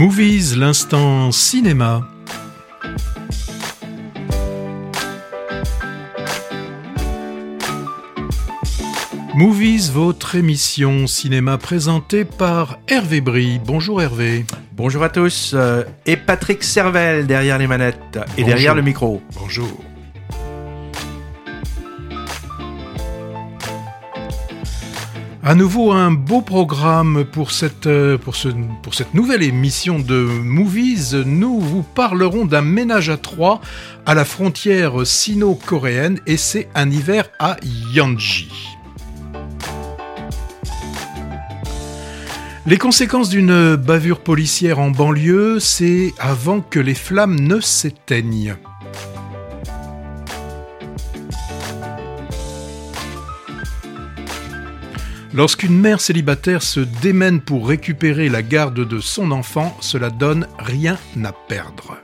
Moovizz, l'instant cinéma. Moovizz, votre émission cinéma présentée par Hervé Brie. Bonjour Hervé. Bonjour à tous. Et Patrick Cervelle derrière les manettes et derrière le micro. Bonjour. À nouveau un beau programme pour cette nouvelle émission de Moovizz. Nous vous parlerons d'un ménage à trois à la frontière sino-coréenne et c'est Un hiver à Yanji. Les conséquences d'une bavure policière en banlieue, c'est avant que les flammes ne s'éteignent. Lorsqu'une mère célibataire se démène pour récupérer la garde de son enfant, cela donne rien à perdre.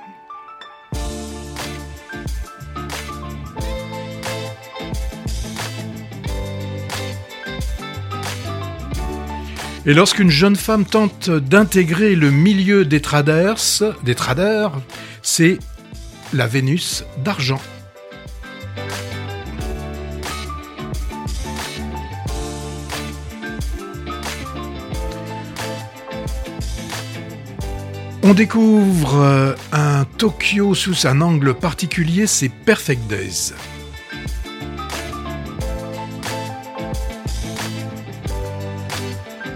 Et lorsqu'une jeune femme tente d'intégrer le milieu des traders, c'est la Vénus d'argent. On découvre un Tokyo sous un angle particulier, c'est Perfect Days.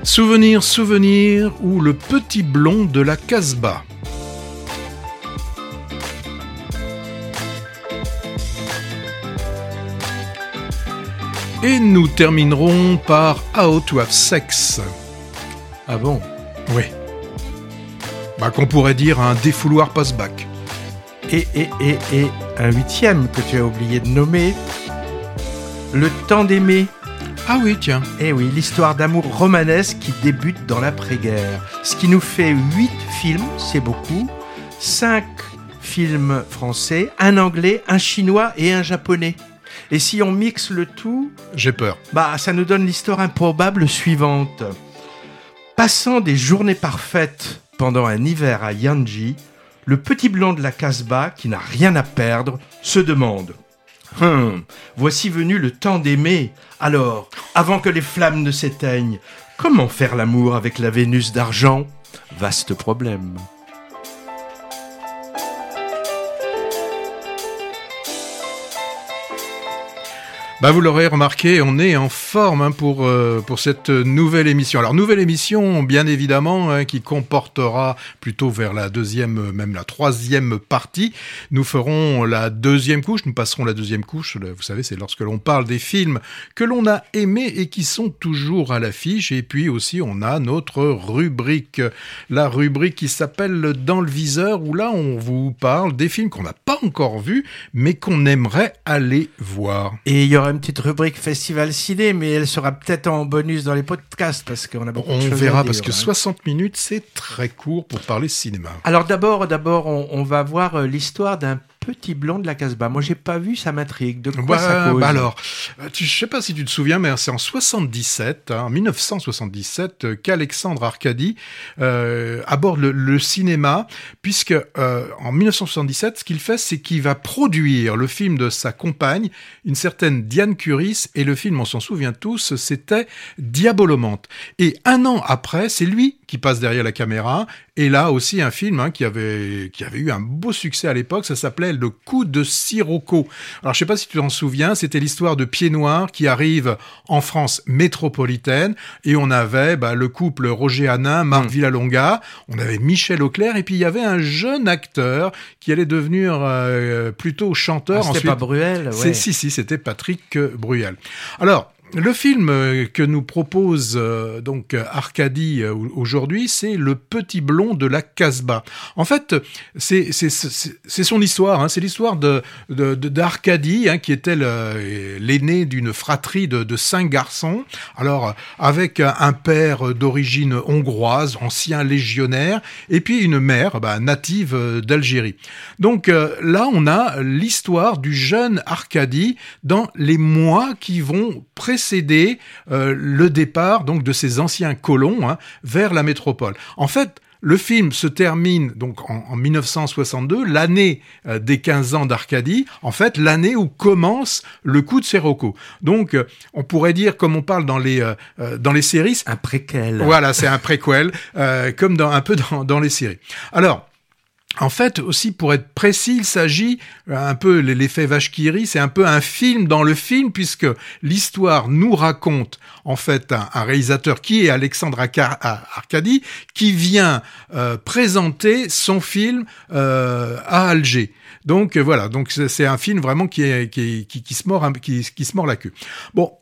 Souvenir ou Le Petit Blond de la Casbah. Et nous terminerons par How to have sex. Ah bon? Oui. Qu'on pourrait dire un défouloir passe-bac. Et un huitième que tu as oublié de nommer, Le Temps d'aimer. Ah oui, tiens. Eh oui, l'histoire d'amour romanesque qui débute dans l'après-guerre. Ce qui nous fait 8 films, c'est beaucoup, 5 films français, un anglais, un chinois et un japonais. Et si on mixe le tout... J'ai peur. Ça nous donne l'histoire improbable suivante. Passant des journées parfaites... Pendant un hiver à Yanji, le petit blond de la Casbah, qui n'a rien à perdre, se demande « Voici venu le temps d'aimer. Alors, avant que les flammes ne s'éteignent, comment faire l'amour avec la Vénus d'argent ? Vaste problème. » Vous l'aurez remarqué, on est en forme pour cette nouvelle émission. Alors, nouvelle émission, bien évidemment, qui comportera plutôt vers la deuxième, même la troisième partie. Nous ferons la deuxième couche, nous passerons la deuxième couche. Vous savez, c'est lorsque l'on parle des films que l'on a aimés et qui sont toujours à l'affiche. Et puis aussi, on a notre rubrique, la rubrique qui s'appelle « Dans le viseur » où là, on vous parle des films qu'on n'a pas encore vus, mais qu'on aimerait aller voir. Et il y aura une petite rubrique Festival Ciné, mais elle sera peut-être en bonus dans les podcasts parce qu'on a beaucoup de choses à dire. On verra parce que 60 minutes, c'est très court pour parler cinéma. Alors d'abord, on va voir l'histoire d'un petit blond de la Casbah. Moi, j'ai pas vu, ça m'intrigue. De quoi ça cause ? Alors, je sais pas si tu te souviens, mais c'est en 1977, qu'Alexandre Arcady aborde le cinéma, puisque en 1977, ce qu'il fait, c'est qu'il va produire le film de sa compagne, une certaine Diane Curis, et le film, on s'en souvient tous, c'était Diabolomante. Et un an après, c'est lui qui passe derrière la caméra, et là aussi un film qui avait eu un beau succès à l'époque, ça s'appelait Le coup de Sirocco. Alors je sais pas si tu t'en souviens, c'était l'histoire de Pieds Noirs qui arrive en France métropolitaine, et on avait le couple Roger Hanin, Marthe Villalonga, on avait Michel Auclair, et puis il y avait un jeune acteur qui allait devenir plutôt chanteur. C'était ensuite, pas Bruel, ouais. Si, c'était Patrick Bruel. Alors, le film que nous propose donc Arcady aujourd'hui, c'est Le Petit Blond de la Casbah. En fait, c'est son histoire. C'est l'histoire d'Arcady, qui était l'aîné d'une fratrie de 5 garçons. Alors, avec un père d'origine hongroise, ancien légionnaire, et puis une mère native d'Algérie. Donc là, on a l'histoire du jeune Arcady dans les mois qui vont précéder le départ donc de ces anciens colons vers la métropole. En fait, Le film se termine donc en 1962, l'année des 15 ans d'Arcady, en fait l'année où commence le coup de Sirocco. Donc on pourrait dire, comme on parle dans les séries, un préquel. Voilà, c'est un préquel, comme dans les séries. Alors, en fait, aussi, pour être précis, il s'agit un peu, l'effet vache qui rit, c'est un peu un film dans le film, puisque l'histoire nous raconte, en fait, un réalisateur qui est Alexandre Arcady, qui vient présenter son film à Alger. Donc, voilà. Donc, c'est un film vraiment qui se mord la queue. Bon.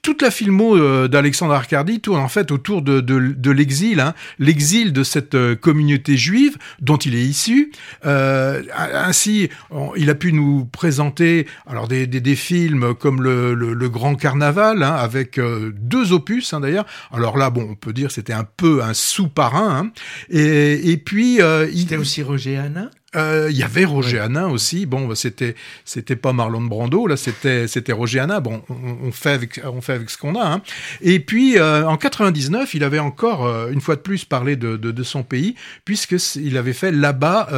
Toute la filmo d'Alexandre Arcady tourne en fait autour de l'exil, hein, l'exil de cette communauté juive dont il est issu. Ainsi, il a pu nous présenter alors des films comme le Grand Carnaval, hein, avec deux opus, hein, d'ailleurs. Alors là, bon, on peut dire c'était un peu un sous-parrain. Hein. Et puis c'était aussi Roger Hanin. Il y avait Roger Hanin aussi. Bon, c'était pas Marlon Brando, là, c'était Roger Hanin. Bon, on fait avec ce qu'on a, hein. Et puis en 99, il avait encore une fois de plus parlé de son pays, puisque il avait fait Là-bas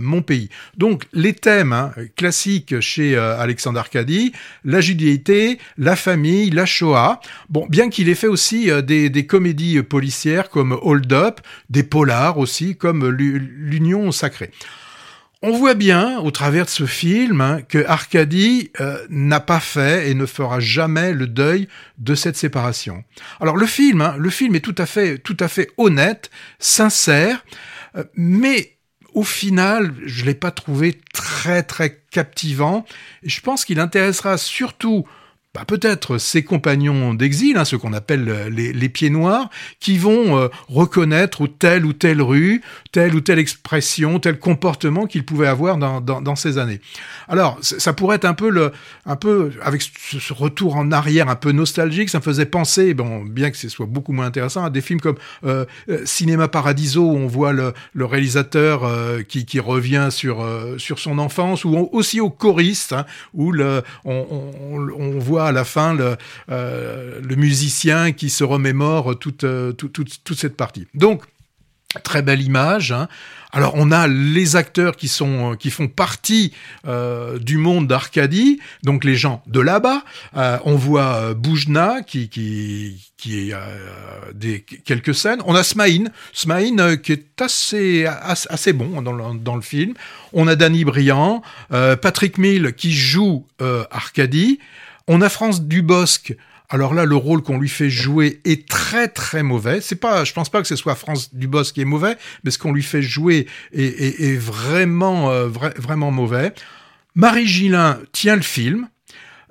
mon pays. Donc les thèmes, hein, classiques chez Alexandre Arcady, la judaïté, la famille, la Shoah. Bon, bien qu'il ait fait aussi des comédies policières comme Hold Up, des polars aussi comme L'Union sacrée. On voit bien, au travers de ce film, hein, que Arcady n'a pas fait et ne fera jamais le deuil de cette séparation. Alors le film est tout à fait honnête, sincère, mais au final, je l'ai pas trouvé très très captivant. Et je pense qu'il intéressera surtout, bah, peut-être ses compagnons d'exil, hein, ceux qu'on appelle les pieds noirs, qui vont reconnaître telle ou telle rue, telle ou telle expression, tel comportement qu'ils pouvaient avoir dans ces années. Alors, ça pourrait être un peu avec ce retour en arrière un peu nostalgique, ça me faisait penser, bon, bien que ce soit beaucoup moins intéressant, à des films comme Cinéma Paradiso, où on voit le réalisateur qui revient sur son enfance, ou aussi au choriste, hein, où on voit à la fin le musicien qui se remémore toute cette partie. Donc, très belle image, hein. Alors on a les acteurs qui font partie du monde d'Arcady, donc les gens de là-bas. On voit Boujna qui est des quelques scènes. On a Smaïn qui est assez bon dans le film. On a Danny Briand, Patrick Mill qui joue Arcady. On a France Dubosc. Alors là, le rôle qu'on lui fait jouer est très très mauvais. Je pense pas que ce soit France Dubosc qui est mauvais, mais ce qu'on lui fait jouer est vraiment vraiment mauvais. Marie Gillin tient le film.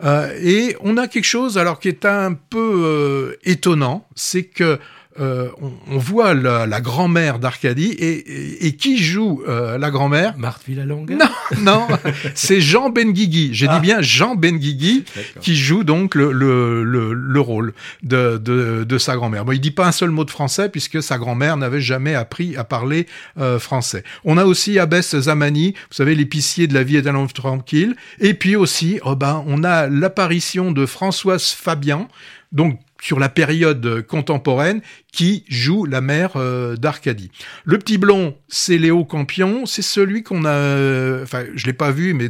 Et on a quelque chose alors qui est un peu étonnant, c'est que on voit la grand-mère d'Arcady et qui joue la grand-mère ? Marthe Villalonga ? Non, c'est Jean Benguigui. J'ai dit bien Jean Benguigui. D'accord. Qui joue donc le rôle de sa grand-mère. Bon, il dit pas un seul mot de français puisque sa grand-mère n'avait jamais appris à parler français. On a aussi Abbès Zamani, vous savez, l'épicier de La vie est un homme tranquille. Et puis aussi, on a l'apparition de Françoise Fabian, donc sur la période contemporaine, qui joue la mère d'Arcady. Le petit blond, c'est Léo Campion, c'est celui qu'on a, je l'ai pas vu, mais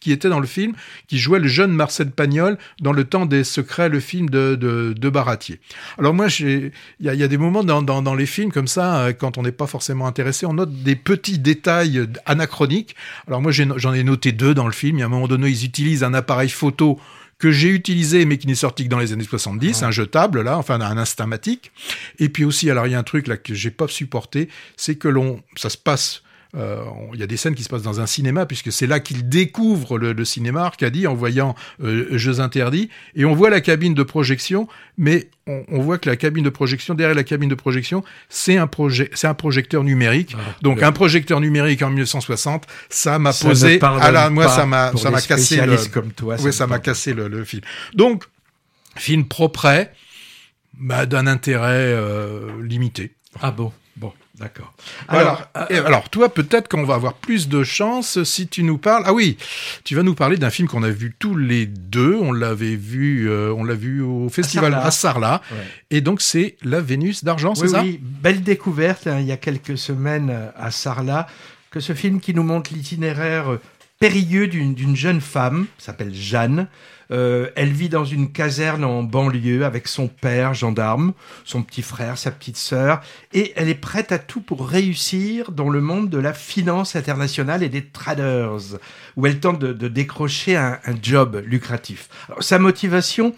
qui était dans le film, qui jouait le jeune Marcel Pagnol dans Le Temps des secrets, le film de Baratier. Alors moi, il y a des moments dans les films comme ça, quand on n'est pas forcément intéressé, on note des petits détails anachroniques. Alors moi, j'en ai noté deux dans le film. Il y a un moment donné, ils utilisent un appareil photo que j'ai utilisé, mais qui n'est sorti que dans les années 70, un jetable, là, enfin, un Instamatic. Et puis aussi, alors, il y a un truc, là, que j'ai pas supporté, c'est que ça se passe, il y a des scènes qui se passent dans un cinéma, puisque c'est là qu'il découvre le cinéma, Arcady, en voyant Jeux interdits, et on voit la cabine de projection, mais on voit que la cabine de projection, derrière la cabine de projection, c'est un projecteur numérique. Donc un projecteur numérique en 1960, ça m'a posé à la moi ça m'a cassé comme toi. Oui, ça m'a cassé le film. Donc film propret, d'un intérêt limité. Ah bon? Bon, d'accord. Alors, toi, peut-être qu'on va avoir plus de chance si tu nous parles... Ah oui, tu vas nous parler d'un film qu'on a vu tous les deux. On l'a vu au festival à Sarlat. Ouais. Et donc, c'est La Vénus d'argent, c'est ça ? Oui, belle découverte, hein, il y a quelques semaines à Sarlat, que ce film qui nous montre l'itinéraire périlleux d'une jeune femme, s'appelle Jeanne. Elle vit dans une caserne en banlieue avec son père, gendarme, son petit frère, sa petite sœur, et elle est prête à tout pour réussir dans le monde de la finance internationale et des traders, où elle tente de décrocher un job lucratif. Alors, sa motivation,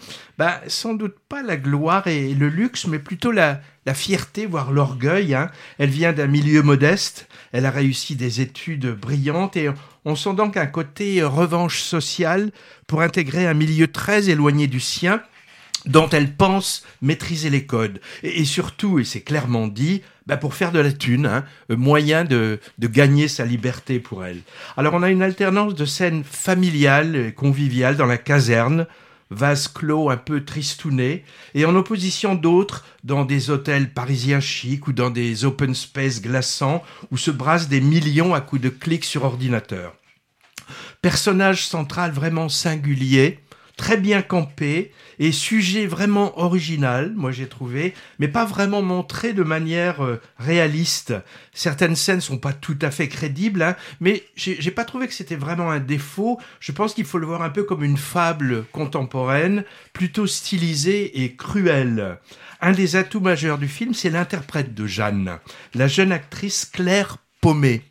sans doute pas la gloire et le luxe, mais plutôt la fierté, voire l'orgueil. Hein. Elle vient d'un milieu modeste, elle a réussi des études brillantes, et on sent donc un côté revanche sociale pour intégrer un milieu très éloigné du sien, dont elle pense maîtriser les codes. Et surtout, et c'est clairement dit, pour faire de la thune, hein, moyen de gagner sa liberté pour elle. Alors on a une alternance de scènes familiales et conviviales dans la caserne, vase clos un peu tristouné, et en opposition d'autres dans des hôtels parisiens chics ou dans des open space glaçants où se brassent des millions à coups de clics sur ordinateur. Personnage central vraiment singulier, très bien campé, et sujet vraiment original, moi j'ai trouvé, mais pas vraiment montré de manière réaliste. Certaines scènes sont pas tout à fait crédibles, hein, mais j'ai pas trouvé que c'était vraiment un défaut. Je pense qu'il faut le voir un peu comme une fable contemporaine, plutôt stylisée et cruelle. Un des atouts majeurs du film, c'est l'interprète de Jeanne, la jeune actrice Claire Pommet.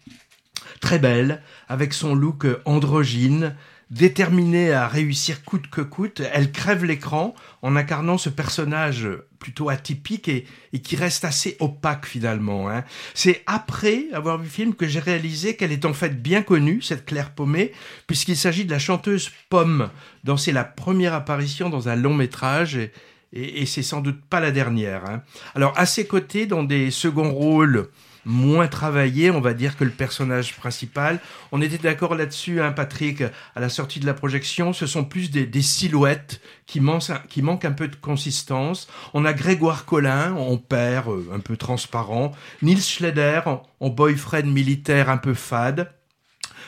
Très belle, avec son look androgyne, déterminée à réussir coûte que coûte, elle crève l'écran en incarnant ce personnage plutôt atypique et qui reste assez opaque finalement. Hein. C'est après avoir vu le film que j'ai réalisé qu'elle est en fait bien connue, cette Claire Pommet, puisqu'il s'agit de la chanteuse Pomme, dont c'est la première apparition dans un long métrage et c'est sans doute pas la dernière. Hein. Alors à ses côtés, dans des seconds rôles moins travaillé, on va dire, que le personnage principal. On était d'accord là-dessus, hein, Patrick, à la sortie de la projection, ce sont plus des silhouettes qui manquent un peu de consistance. On a Grégoire Collin, en père, un peu transparent, Nils Schleder, en boyfriend militaire un peu fade,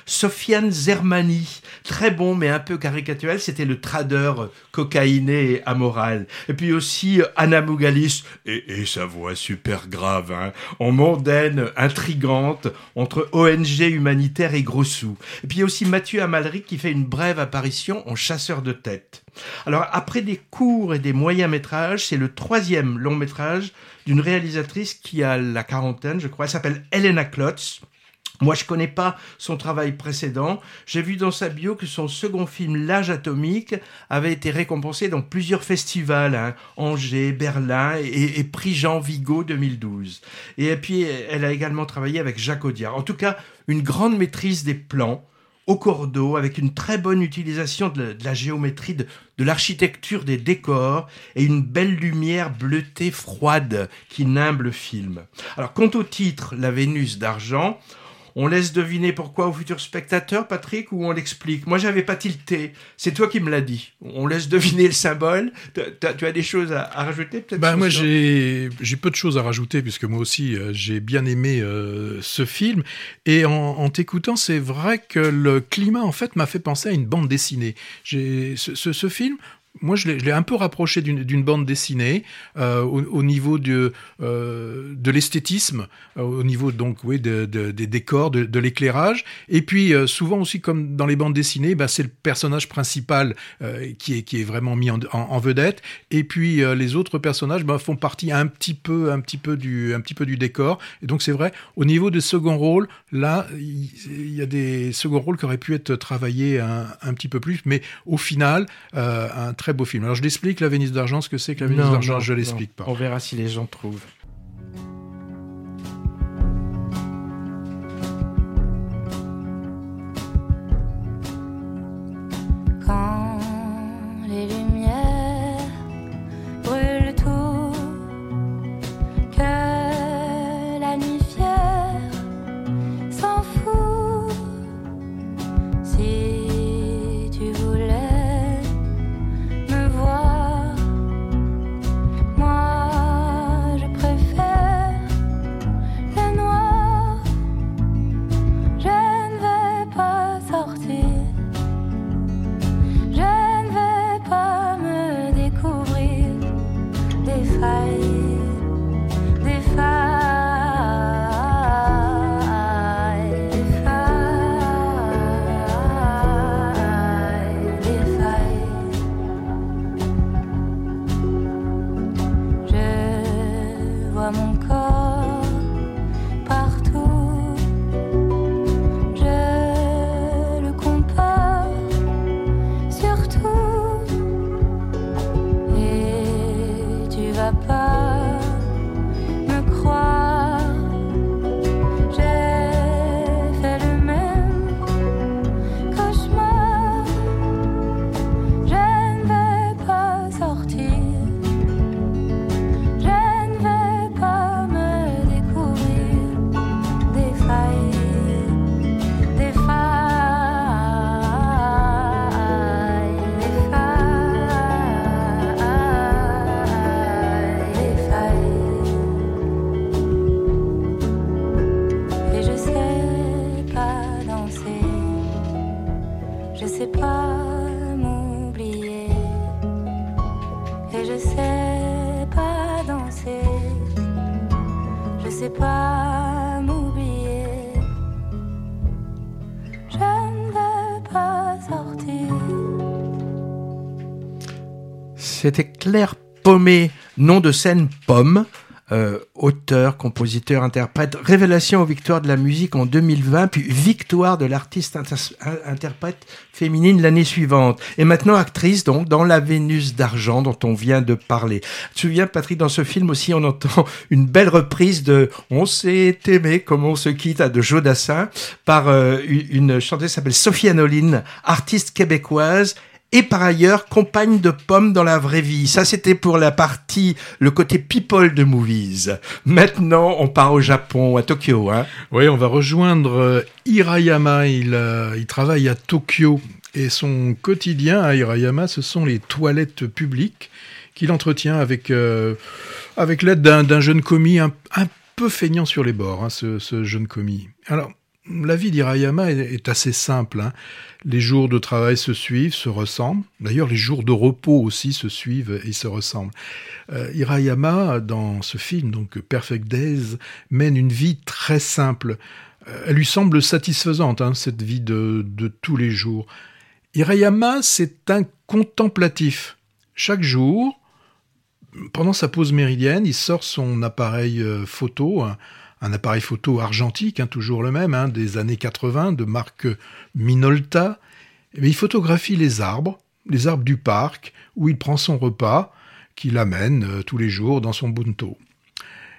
Sofiane Zermani, très bon mais un peu caricatural, c'était le trader cocaïné et amoral. Et puis aussi Anna Mougalis, et sa voix super grave, hein, en mondaine, intrigante, entre ONG humanitaire et gros sous. Et puis aussi Mathieu Amalric qui fait une brève apparition en chasseur de tête. Alors après des courts et des moyens métrages, c'est le troisième long métrage d'une réalisatrice qui a la quarantaine, je crois, elle s'appelle Helena Klotz. Moi, je connais pas son travail précédent. J'ai vu dans sa bio que son second film, L'âge atomique, avait été récompensé dans plusieurs festivals, hein, Angers, Berlin et prix Jean Vigo 2012. Et puis, elle a également travaillé avec Jacques Audiard. En tout cas, une grande maîtrise des plans, au cordeau, avec une très bonne utilisation de la géométrie, de l'architecture des décors et une belle lumière bleutée froide qui nimbe le film. Alors, quant au titre, La Vénus d'argent, on laisse deviner pourquoi au futur spectateur, Patrick, ou on l'explique? Moi, j'avais pas tilté. C'est toi qui me l'as dit. On laisse deviner le symbole. Tu as des choses à rajouter, peut-être? Moi, j'ai peu de choses à rajouter, puisque moi aussi, j'ai bien aimé ce film. Et en t'écoutant, c'est vrai que le climat, en fait, m'a fait penser à une bande dessinée. Ce film... Moi, je l'ai un peu rapproché d'une bande dessinée au niveau de l'esthétisme, au niveau donc des décors, de l'éclairage, et puis souvent aussi comme dans les bandes dessinées, c'est le personnage principal qui est vraiment mis en vedette, et puis les autres personnages font partie un petit peu du décor. Et donc c'est vrai, au niveau des seconds rôles, là il y a des seconds rôles qui auraient pu être travaillés un petit peu plus, mais au final un très beau film. Alors je l'explique, La Vénus d'argent, ce que c'est que La Vénus d'argent, je l'explique pas. On verra si les gens trouvent. Quand les lumières brûlent tout, que la nuit fière s'en fout, si tu voulais moi, je préfère laissez pas m'oublier. Je ne veux pas sortir. C'était Claire Paumé, nom de scène Pomme. Auteur, compositeur, interprète, révélation aux victoires de la musique en 2020, puis victoire de l'artiste interprète féminine l'année suivante. Et maintenant actrice donc dans La Vénus d'argent dont on vient de parler. Tu te souviens, Patrick, dans ce film aussi on entend une belle reprise de On s'est aimé comme on se quitte de Joe Dassin par une chanteuse qui s'appelle Sofiane Zermani, artiste québécoise. Et par ailleurs, compagne de Pomme dans la vraie vie. Ça, c'était pour la partie, le côté people de Moovizz. Maintenant, on part au Japon, à Tokyo. Hein. Oui, on va rejoindre Hirayama. Il travaille à Tokyo. Et son quotidien à Hirayama, ce sont les toilettes publiques qu'il entretient avec l'aide d'un jeune commis un peu feignant sur les bords, hein, ce jeune commis. Alors, la vie d'Hirayama est assez simple. Hein. Les jours de travail se suivent, se ressemblent. D'ailleurs, les jours de repos aussi se suivent et se ressemblent. Hirayama, dans ce film, donc Perfect Days, mène une vie très simple. Elle lui semble satisfaisante, hein, cette vie de tous les jours. Hirayama, c'est un contemplatif. Chaque jour, pendant sa pause méridienne, il sort son appareil photo, hein, un appareil photo argentique, hein, toujours le même, hein, des années 80, de marque Minolta. Et bien, il photographie les arbres du parc, où il prend son repas, qu'il amène tous les jours dans son bunto.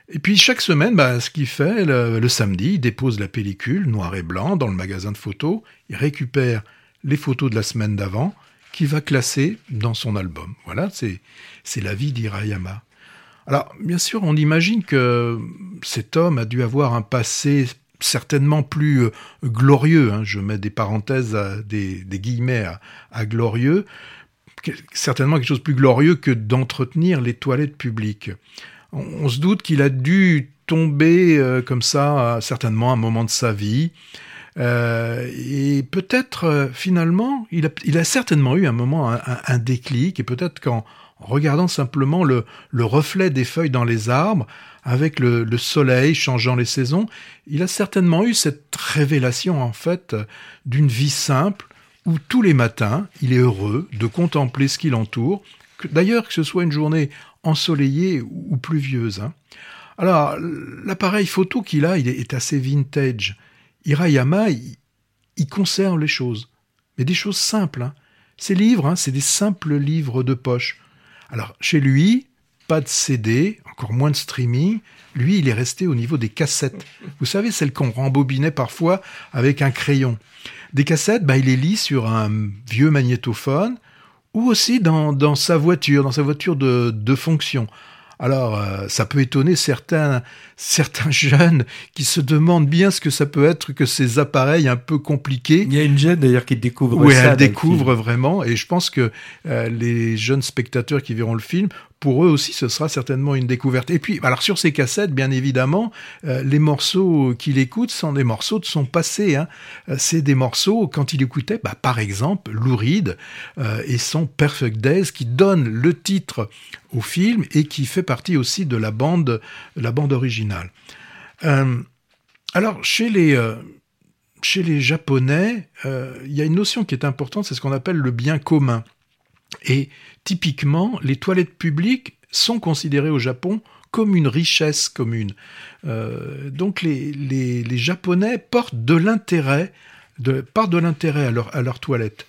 Et puis chaque semaine, ce qu'il fait, le samedi, il dépose la pellicule noir et blanc dans le magasin de photos, il récupère les photos de la semaine d'avant, qu'il va classer dans son album. Voilà, c'est la vie d'Hirayama. Alors, bien sûr, on imagine que cet homme a dû avoir un passé certainement plus glorieux, hein, je mets des parenthèses, des guillemets à glorieux, certainement quelque chose de plus glorieux que d'entretenir les toilettes publiques. On se doute qu'il a dû tomber comme ça, certainement, à un moment de sa vie, et peut-être, finalement, il a certainement eu un moment, un déclic, et peut-être qu'en regardant simplement le reflet des feuilles dans les arbres, avec le soleil changeant les saisons, il a certainement eu cette révélation, en fait, d'une vie simple, où tous les matins, il est heureux de contempler ce qui l'entoure, d'ailleurs que ce soit une journée ensoleillée ou pluvieuse. Hein. Alors, l'appareil photo qu'il a, il est assez vintage. Hirayama, il conserve les choses, mais des choses simples. Hein. Ses livres, hein, c'est des simples livres de poche. Alors, chez lui, pas de CD, encore moins de streaming. Lui, il est resté au niveau des cassettes. Vous savez, celles qu'on rembobinait parfois avec un crayon. Des cassettes, il les lit sur un vieux magnétophone ou aussi dans sa voiture de fonction. Alors, ça peut étonner certains jeunes qui se demandent bien ce que ça peut être que ces appareils un peu compliqués. Il y a une jeune d'ailleurs qui découvre ça. Oui, elle découvre vraiment, et je pense que les jeunes spectateurs qui verront le film, pour eux aussi, ce sera certainement une découverte. Et puis, alors sur ces cassettes, bien évidemment, les morceaux qu'il écoute sont des morceaux de son passé. Hein. C'est des morceaux quand il écoutait, par exemple, Lou Reed et son Perfect Days, qui donne le titre au film et qui fait partie aussi de la bande originale. Alors, chez les Japonais, il y a une notion qui est importante, c'est ce qu'on appelle le bien commun. Et typiquement, les toilettes publiques sont considérées au Japon comme une richesse commune. Donc les Japonais portent de l'intérêt à leur toilette.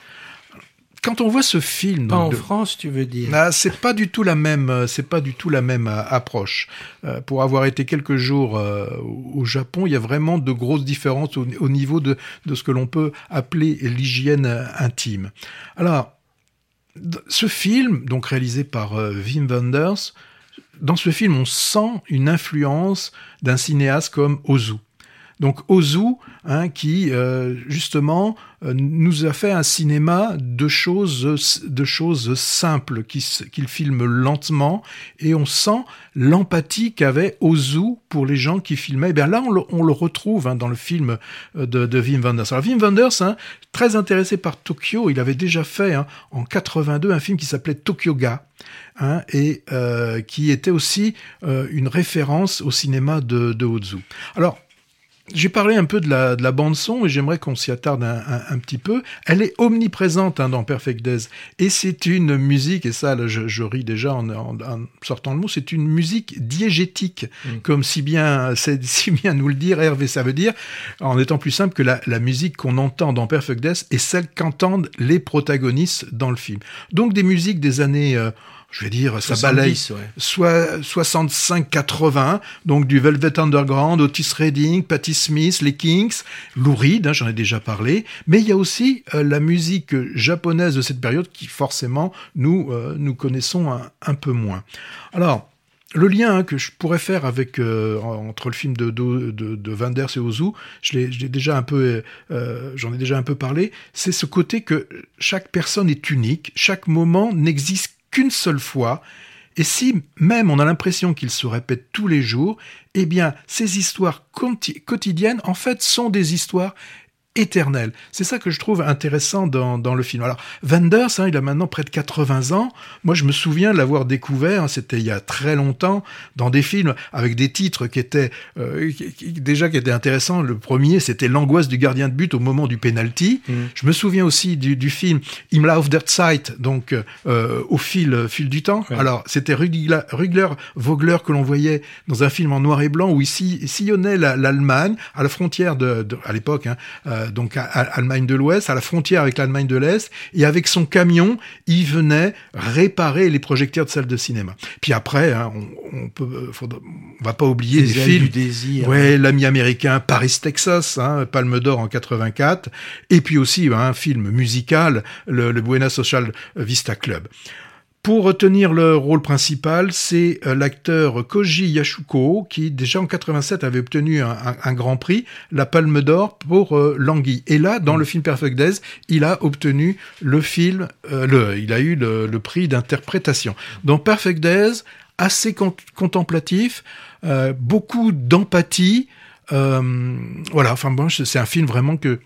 Quand on voit ce film, pas en France, tu veux dire. C'est pas du tout la même approche. Pour avoir été quelques jours au Japon, il y a vraiment de grosses différences au niveau de ce que l'on peut appeler l'hygiène intime. Alors, ce film, donc réalisé par Wim Wenders, dans ce film, on sent une influence d'un cinéaste comme Ozu. Donc Ozu, hein, qui justement nous a fait un cinéma de choses simples, qu'il filme lentement, et on sent l'empathie qu'avait Ozu pour les gens qui filmaient. Et bien là, on le retrouve hein, dans le film de Wim Wenders. Alors Wim Wenders, hein, très intéressé par Tokyo, il avait déjà fait hein, en 82 un film qui s'appelait Tokyo Ga, hein, et qui était aussi une référence au cinéma de Ozu. Alors, j'ai parlé un peu de la bande-son et j'aimerais qu'on s'y attarde un petit peu. Elle est omniprésente hein, dans Perfect Days. Et c'est une musique, et ça là, je ris déjà en sortant le mot, c'est une musique diégétique, comme si bien nous le dire Hervé. Ça veut dire, en étant plus simple, que la musique qu'on entend dans Perfect Days est celle qu'entendent les protagonistes dans le film. Donc des musiques des années... je vais dire, ça 70, balaye, ouais. Soit 65-80, donc du Velvet Underground, Otis Redding, Patti Smith, les Kinks, Lou Reed, hein, j'en ai déjà parlé, mais il y a aussi la musique japonaise de cette période qui, forcément, nous connaissons un peu moins. Alors, le lien hein, que je pourrais faire avec entre le film de Wenders et Ozu, j'en ai déjà un peu parlé, c'est ce côté que chaque personne est unique, chaque moment n'existe qu'une seule fois, et si même on a l'impression qu'il se répète tous les jours, eh bien, ces histoires quotidiennes, en fait, sont des histoires éternelles. C'est ça que je trouve intéressant dans le film. Alors, Wenders, hein, il a maintenant près de 80 ans. Moi, je me souviens de l'avoir découvert, hein, c'était il y a très longtemps, dans des films avec des titres qui étaient qui étaient intéressants. Le premier, c'était L'angoisse du gardien de but au moment du penalty. Je me souviens aussi du film Im Lauf der Zeit, donc au fil du temps. Ouais. Alors, c'était Rüdiger Vogler que l'on voyait dans un film en noir et blanc où il sillonnait l'Allemagne à la frontière à l'époque. Hein, donc à l'Allemagne de l'Ouest, à la frontière avec l'Allemagne de l'Est, et avec son camion, il venait réparer les projecteurs de salles de cinéma. Puis après, hein, on va pas oublier les films. Du désir. Ouais, L'Ami américain, Paris-Texas, hein, Palme d'or en 84, et puis aussi bah, un film musical, le Buena Social Vista Club. Pour retenir le rôle principal, c'est l'acteur Koji Yasuko qui, déjà en 87, avait obtenu un grand prix, la Palme d'or pour Languille. Et là, dans le film Perfect Days, il a obtenu le prix d'interprétation. Dans Perfect Days, assez contemplatif, beaucoup d'empathie. Voilà, enfin bon, c'est un film vraiment que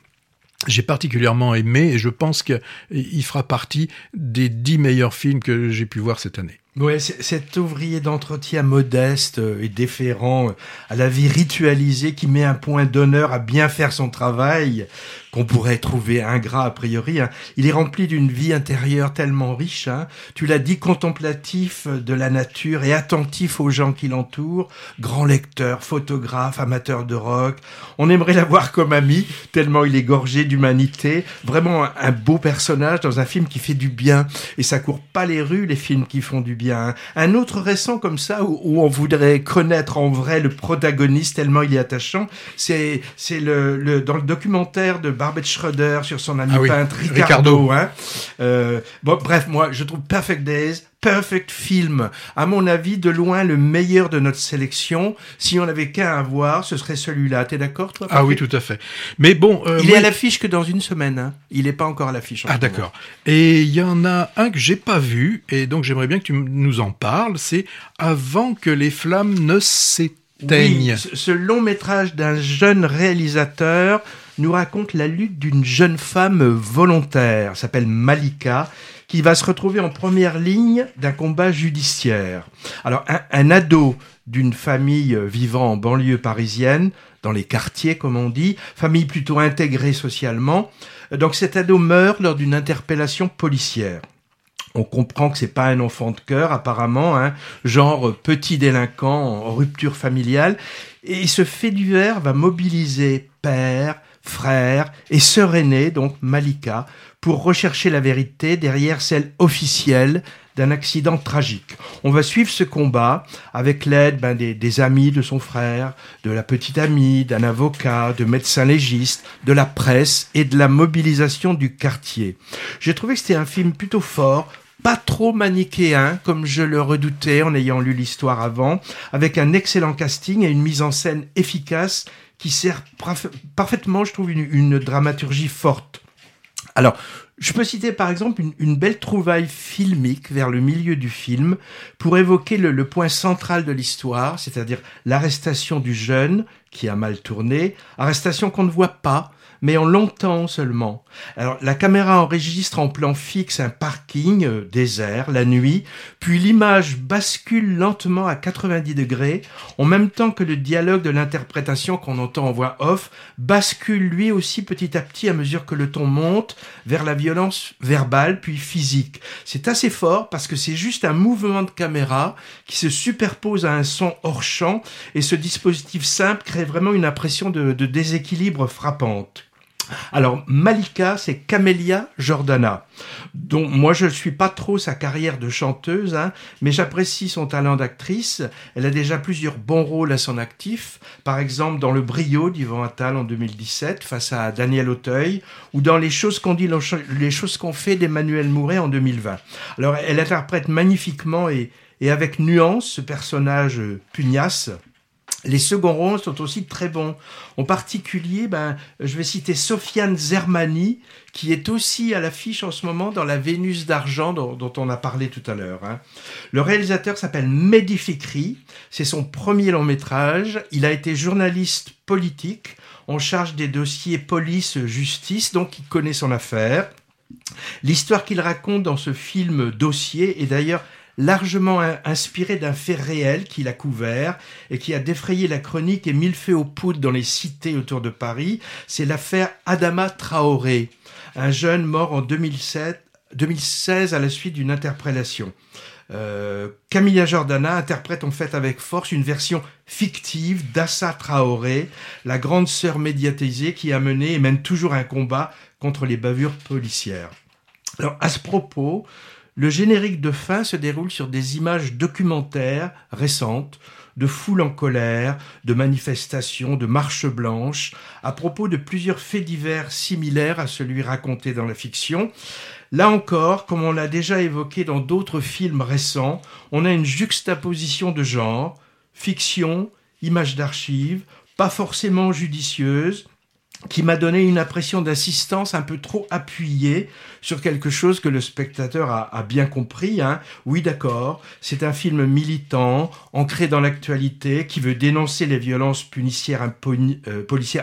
j'ai particulièrement aimé et je pense qu'il fera partie des 10 meilleurs films que j'ai pu voir cette année. Ouais, cet ouvrier d'entretien modeste et déférent à la vie ritualisée qui met un point d'honneur à bien faire son travail, qu'on pourrait trouver ingrat a priori, hein. Il est rempli d'une vie intérieure tellement riche, hein. Tu l'as dit, contemplatif de la nature et attentif aux gens qui l'entourent, grand lecteur, photographe, amateur de rock. On aimerait l'avoir comme ami, tellement il est gorgé d'humanité. Vraiment un beau personnage dans un film qui fait du bien. Et ça court pas les rues, les films qui font du bien. Un autre récent comme ça où on voudrait connaître en vrai le protagoniste tellement il est attachant, c'est dans le documentaire de Barbet Schroeder sur son ami peintre Ricardo. Hein. Bon, bref, moi je trouve Perfect Days, perfect film. À mon avis, de loin, le meilleur de notre sélection. Si on n'avait qu'un à voir, ce serait celui-là. T'es d'accord, toi, Patrick? Ah oui, tout à fait. Mais bon... il est à l'affiche que dans une semaine. Hein. Il n'est pas encore à l'affiche. En d'accord. Et il y en a un que j'ai pas vu, et donc j'aimerais bien que tu nous en parles. C'est « Avant que les flammes ne s'éteignent ». Oui, ce long métrage d'un jeune réalisateur nous raconte la lutte d'une jeune femme volontaire. Elle s'appelle Malika, qui va se retrouver en première ligne d'un combat judiciaire. Alors, un ado d'une famille vivant en banlieue parisienne, dans les quartiers, comme on dit, famille plutôt intégrée socialement. Donc, cet ado meurt lors d'une interpellation policière. On comprend que c'est pas un enfant de cœur, apparemment, hein, genre petit délinquant en rupture familiale. Et ce fait divers va mobiliser père, frère et sœur aînée, donc Malika, pour rechercher la vérité derrière celle officielle d'un accident tragique. On va suivre ce combat avec l'aide des amis de son frère, de la petite amie, d'un avocat, de médecins légistes, de la presse et de la mobilisation du quartier. J'ai trouvé que c'était un film plutôt fort, pas trop manichéen, comme je le redoutais en ayant lu l'histoire avant, avec un excellent casting et une mise en scène efficace qui sert parfaitement, je trouve, une dramaturgie forte. Alors, je peux citer par exemple une belle trouvaille filmique vers le milieu du film pour évoquer le point central de l'histoire, c'est-à-dire l'arrestation du jeune qui a mal tourné, arrestation qu'on ne voit pas, mais en longtemps seulement. Alors, la caméra enregistre en plan fixe un parking désert, la nuit, puis l'image bascule lentement à 90 degrés, en même temps que le dialogue de l'interprétation qu'on entend en voix off bascule lui aussi petit à petit à mesure que le ton monte vers la violence verbale puis physique. C'est assez fort parce que c'est juste un mouvement de caméra qui se superpose à un son hors champ et ce dispositif simple crée vraiment une impression de déséquilibre frappante. Alors, Malika, c'est Camélia Jordana, dont moi je ne suis pas trop sa carrière de chanteuse, mais j'apprécie son talent d'actrice. Elle a déjà plusieurs bons rôles à son actif, par exemple dans Le Brio d'Yvan Attal en 2017 face à Daniel Auteuil, ou dans Les choses qu'on dit, les choses qu'on fait d'Emmanuel Mouret en 2020. Alors, elle interprète magnifiquement et avec nuance ce personnage pugnace. Les seconds rôles sont aussi très bons. En particulier, je vais citer Sofiane Zermani, qui est aussi à l'affiche en ce moment dans la Vénus d'argent dont on a parlé tout à l'heure. Le réalisateur s'appelle Mehdi Fikri. C'est son premier long métrage. Il a été journaliste politique en charge des dossiers police-justice, donc il connaît son affaire. L'histoire qu'il raconte dans ce film Dossier est d'ailleurs largement inspiré d'un fait réel qu'il a couvert et qui a défrayé la chronique et mis le feu aux poudres dans les cités autour de Paris, c'est l'affaire Adama Traoré, un jeune mort en 2016 à la suite d'une interpellation. Camélia Jordana interprète en fait avec force une version fictive d'Assa Traoré, la grande sœur médiatisée qui a mené et mène toujours un combat contre les bavures policières. Alors à ce propos, le générique de fin se déroule sur des images documentaires récentes de foules en colère, de manifestations, de marches blanches, à propos de plusieurs faits divers similaires à celui raconté dans la fiction. Là encore, comme on l'a déjà évoqué dans d'autres films récents, on a une juxtaposition de genres, fiction, images d'archives, pas forcément judicieuses, qui m'a donné une impression d'assistance un peu trop appuyée sur quelque chose que le spectateur a bien compris. Oui, d'accord, c'est un film militant, ancré dans l'actualité, qui veut dénoncer les violences policières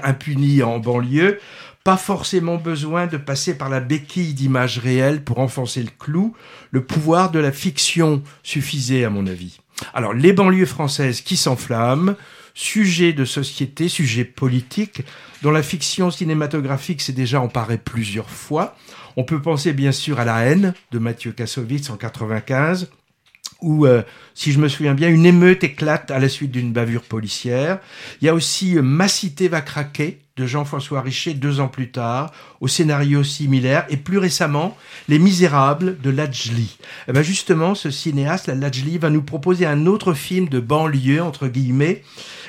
impunies en banlieue. Pas forcément besoin de passer par la béquille d'images réelles pour enfoncer le clou. Le pouvoir de la fiction suffisait, à mon avis. Alors, les banlieues françaises qui s'enflamment, sujet de société, sujet politique, dont la fiction cinématographique s'est déjà emparée plusieurs fois. On peut penser bien sûr à La haine de Mathieu Kassovitz en 1995, où, si je me souviens bien, une émeute éclate à la suite d'une bavure policière. Il y a aussi Ma cité va craquer de Jean-François Richer 2 ans plus tard, au scénario similaire, et plus récemment, Les Misérables de Ladjli. Et justement, ce cinéaste, Ladjli, va nous proposer un autre film de banlieue, entre guillemets,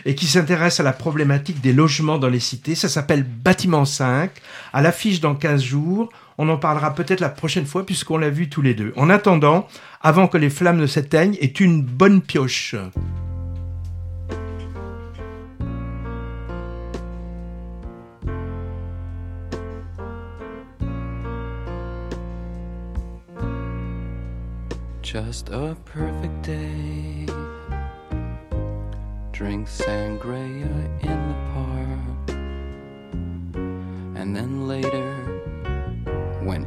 et qui s'intéresse à la problématique des logements dans les cités. Ça s'appelle Bâtiment 5, à l'affiche dans 15 jours. On en parlera peut-être la prochaine fois, puisqu'on l'a vu tous les deux. En attendant, Avant que les flammes ne s'éteignent, est une bonne pioche. Just a perfect day. Drink sangria in the park. And then later, when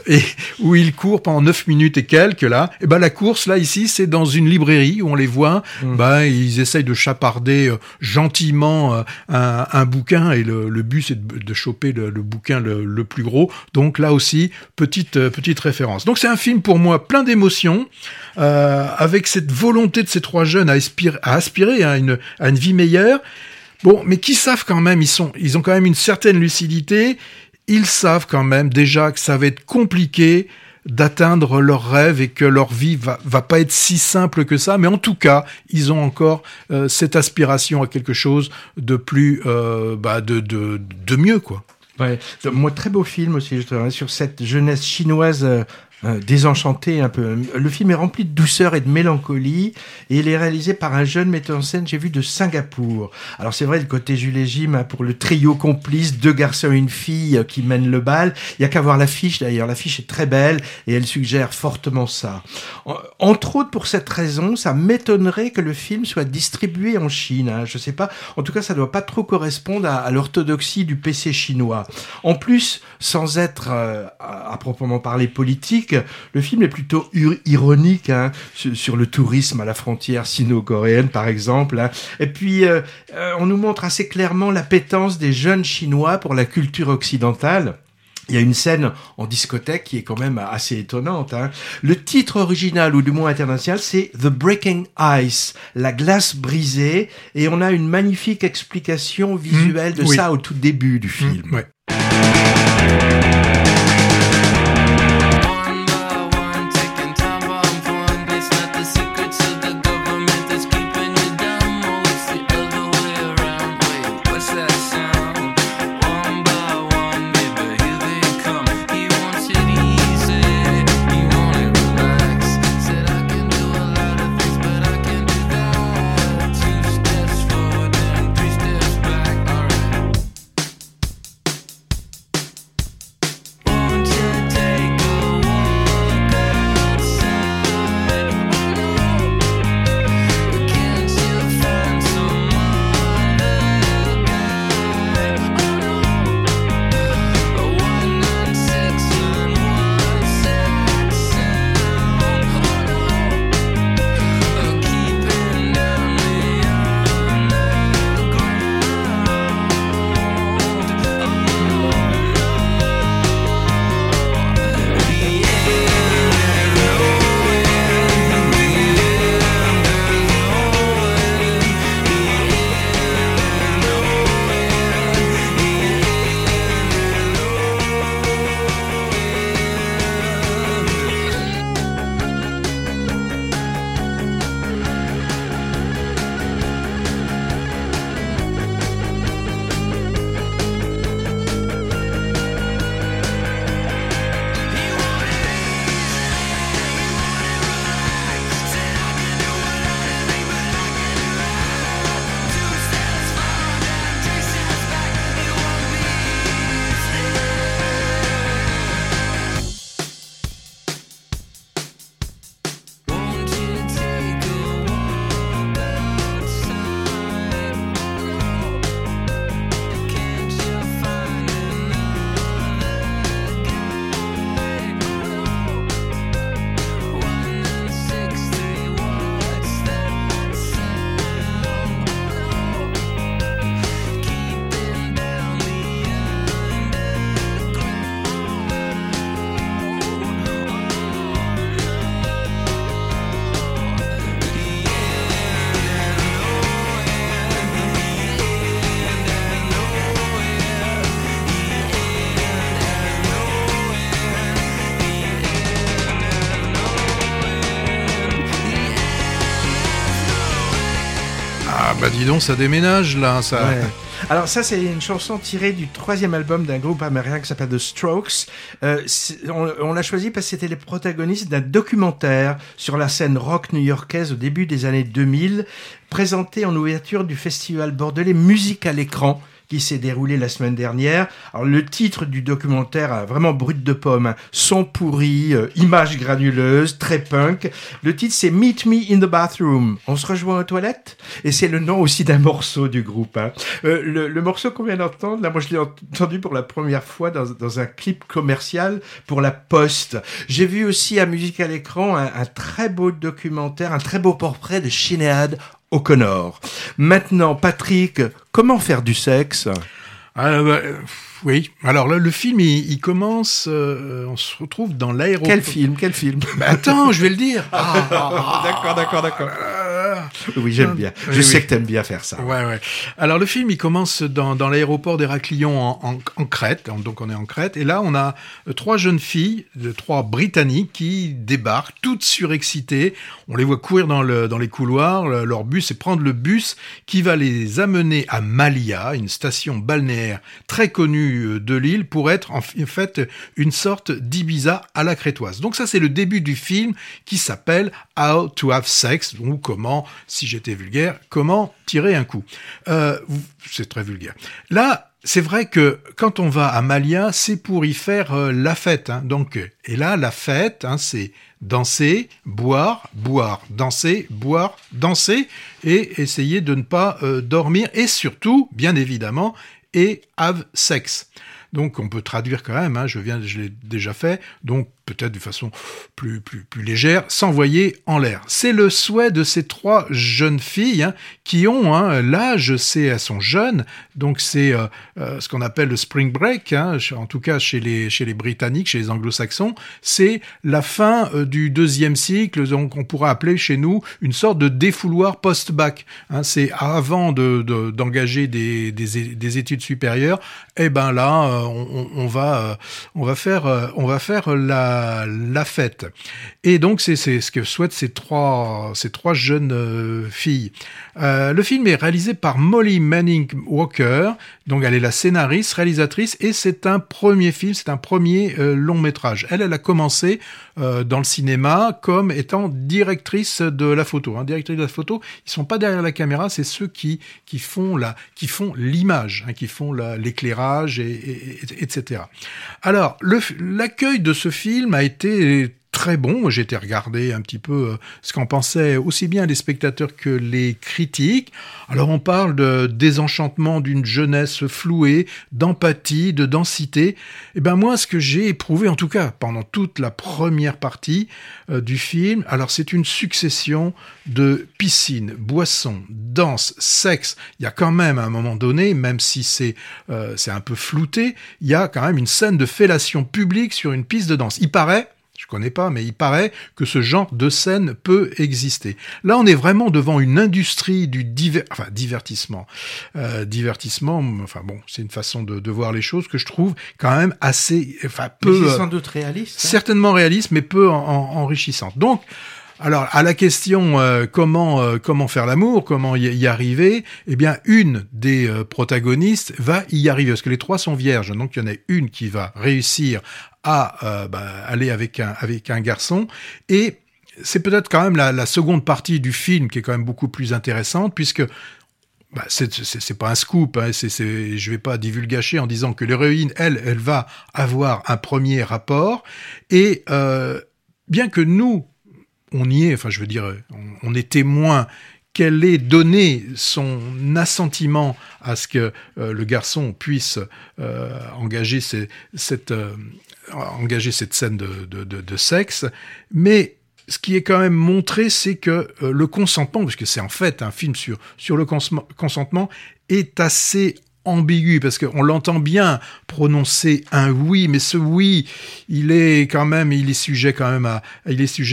et où ils courent pendant 9 minutes et quelques, là. Et la course, là, ici, c'est dans une librairie où on les voit, ils essayent de chaparder gentiment un bouquin, et le but, c'est de choper le bouquin le plus gros. Donc, là aussi, petite référence. Donc, c'est un film, pour moi, plein d'émotions, avec cette volonté de ces trois jeunes à aspirer à une vie meilleure. Bon, mais qui savent quand même, ils ont quand même une certaine lucidité, ils savent quand même déjà que ça va être compliqué d'atteindre leurs rêves et que leur vie va pas être si simple que ça, mais en tout cas, ils ont encore cette aspiration à quelque chose de plus, de mieux, quoi. Ouais. Moi, très beau film aussi, justement, sur cette jeunesse chinoise désenchantée un peu. Le film est rempli de douceur et de mélancolie, et il est réalisé par un jeune metteur en scène, j'ai vu, de Singapour. Alors c'est vrai, le côté Jules et Jim, pour le trio complice, 2 garçons et une fille qui mènent le bal, il n'y a qu'à voir l'affiche d'ailleurs, l'affiche est très belle, et elle suggère fortement ça. Entre autres, pour cette raison, ça m'étonnerait que le film soit distribué en Chine, je sais pas, en tout cas ça ne doit pas trop correspondre à l'orthodoxie du PC chinois. En plus, sans être à proprement parler politique, le film est plutôt ironique sur le tourisme à la frontière sino-coréenne, par exemple. Et puis, on nous montre assez clairement l'appétence des jeunes Chinois pour la culture occidentale. Il y a une scène en discothèque qui est quand même assez étonnante. Le titre original, ou du moins international, c'est The Breaking Ice, la glace brisée. Et on a une magnifique explication visuelle de ça au tout début du film. Ouais. bah dis donc, ça déménage là, ça. Ouais. Alors ça, c'est une chanson tirée du troisième album d'un groupe américain qui s'appelle The Strokes. On l'a choisi parce que c'était les protagonistes d'un documentaire sur la scène rock new-yorkaise au début des années 2000, présenté en ouverture du festival bordelais Musique à l'écran, qui s'est déroulé la semaine dernière. Alors, le titre du documentaire, vraiment brut de pomme, hein, son pourri, images granuleuses, très punk. Le titre, c'est Meet Me in the Bathroom. On se rejoint aux toilettes. Et c'est le nom aussi d'un morceau du groupe, hein. Le morceau qu'on vient d'entendre, là, moi, je l'ai entendu pour la première fois dans un clip commercial pour La Poste. J'ai vu aussi à Musique à l'écran un très beau documentaire, un très beau portrait de Sinéad O'Connor. Maintenant, Patrick, comment faire du sexe ? Oui. Alors là, le film, il commence. On se retrouve dans l'aéroport. Quel film bah, attends, je vais le dire. D'accord. Oui, j'aime bien. Je sais que t'aimes bien faire ça. Ouais. Alors le film, il commence dans l'aéroport d'Héraklion en Crète. Donc on est en Crète. Et là, on a trois jeunes filles, trois Britanniques, qui débarquent toutes surexcitées. On les voit courir dans les couloirs. Leur but, c'est prendre le bus qui va les amener à Malia, une station balnéaire très connue de l'île, pour être en fait une sorte d'Ibiza à la crétoise. Donc ça, c'est le début du film qui s'appelle How to have sex, ou comment, si j'étais vulgaire, comment tirer un coup. C'est très vulgaire. Là, c'est vrai que quand on va à Malia, c'est pour y faire la fête, hein. Donc, et là, la fête, hein, c'est danser, boire, danser, boire, danser, et essayer de ne pas dormir, et surtout, bien évidemment, et have sex. Donc on peut traduire quand même, hein, je l'ai déjà fait, donc peut-être de façon plus légère, s'envoyer en l'air. C'est le souhait de ces trois jeunes filles, hein, qui ont, hein, l'âge, elles sont jeunes, donc c'est ce qu'on appelle le spring break, hein, en tout cas chez les Britanniques, chez les Anglo-Saxons, c'est la fin du deuxième cycle, donc on pourra appeler chez nous une sorte de défouloir post-bac. Hein, c'est avant d'engager des études supérieures, et ben là on va faire la fête. Et donc, c'est ce que souhaitent ces trois jeunes filles. Le film est réalisé par Molly Manning Walker. Donc, elle est la scénariste, réalisatrice, et c'est un premier film, c'est un premier long métrage. Elle a commencé dans le cinéma comme étant directrice de la photo. Hein. Directrice de la photo, ils sont pas derrière la caméra, c'est ceux qui font l'image, hein, qui font l'éclairage, et etc. Alors, l'accueil de ce film a été très bon. J'ai été regarder un petit peu ce qu'en pensaient aussi bien les spectateurs que les critiques. Alors on parle de désenchantement d'une jeunesse flouée, d'empathie, de densité. Et ben moi, ce que j'ai éprouvé, en tout cas pendant toute la première partie du film, alors c'est une succession de piscines, boissons, danse, sexe. Il y a quand même à un moment donné, même si c'est un peu flouté, il y a quand même une scène de fellation publique sur une piste de danse. Il paraît, je connais pas, mais il paraît que ce genre de scène peut exister. Là, on est vraiment devant une industrie du divertissement. Enfin bon, c'est une façon de voir les choses que je trouve quand même assez, enfin peu. Mais c'est sans doute réaliste. Hein. Certainement réaliste, mais peu enrichissante. Donc, alors, à la question comment faire l'amour, comment y arriver, eh bien, une des protagonistes va y arriver, parce que les trois sont vierges, donc il y en a une qui va réussir à aller avec un garçon, et c'est peut-être quand même la seconde partie du film qui est quand même beaucoup plus intéressante, puisque c'est pas un scoop, hein, je vais pas divulgacher en disant que l'héroïne, elle va avoir un premier rapport, et bien que nous on y est, enfin je veux dire, on est témoin qu'elle ait donné son assentiment à ce que le garçon puisse engager cette scène de sexe, mais ce qui est quand même montré, c'est que le consentement, parce que c'est en fait un film sur le consentement, est assez ambigu, parce qu'on l'entend bien prononcer un oui, mais ce oui, il est sujet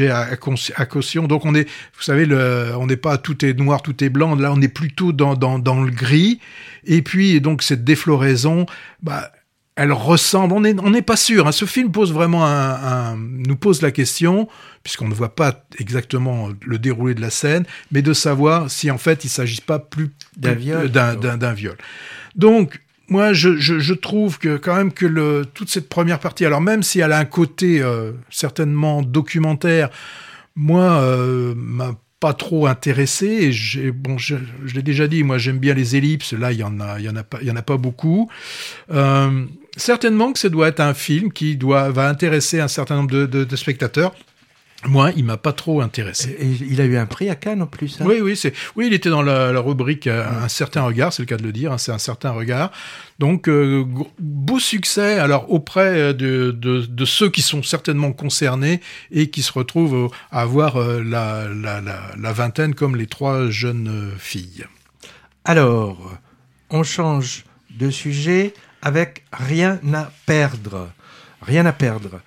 à caution. Donc on est, vous savez, on n'est pas tout est noir, tout est blanc. Là, on est plutôt dans le gris. Et puis donc cette défloraison, elle ressemble, on n'est pas sûr. Hein. Ce film pose vraiment nous pose la question, puisqu'on ne voit pas exactement le déroulé de la scène, mais de savoir si en fait il ne s'agit pas d'un viol. Donc, moi, je trouve que quand même que toute cette première partie, alors même si elle a un côté certainement documentaire, moi, m'a pas trop intéressé. Et je l'ai déjà dit, moi j'aime bien les ellipses. Là, il y en a pas beaucoup. Certainement que ça doit être un film qui va intéresser un certain nombre de spectateurs. Moi, il m'a pas trop intéressé. Et il a eu un prix à Cannes en plus. Hein. Oui, il était dans la rubrique Un certain regard, c'est le cas de le dire. Hein, c'est Un certain regard. Donc beau succès. Alors auprès de ceux qui sont certainement concernés et qui se retrouvent à avoir la vingtaine comme les trois jeunes filles. Alors, on change de sujet avec Rien à perdre. Rien à perdre.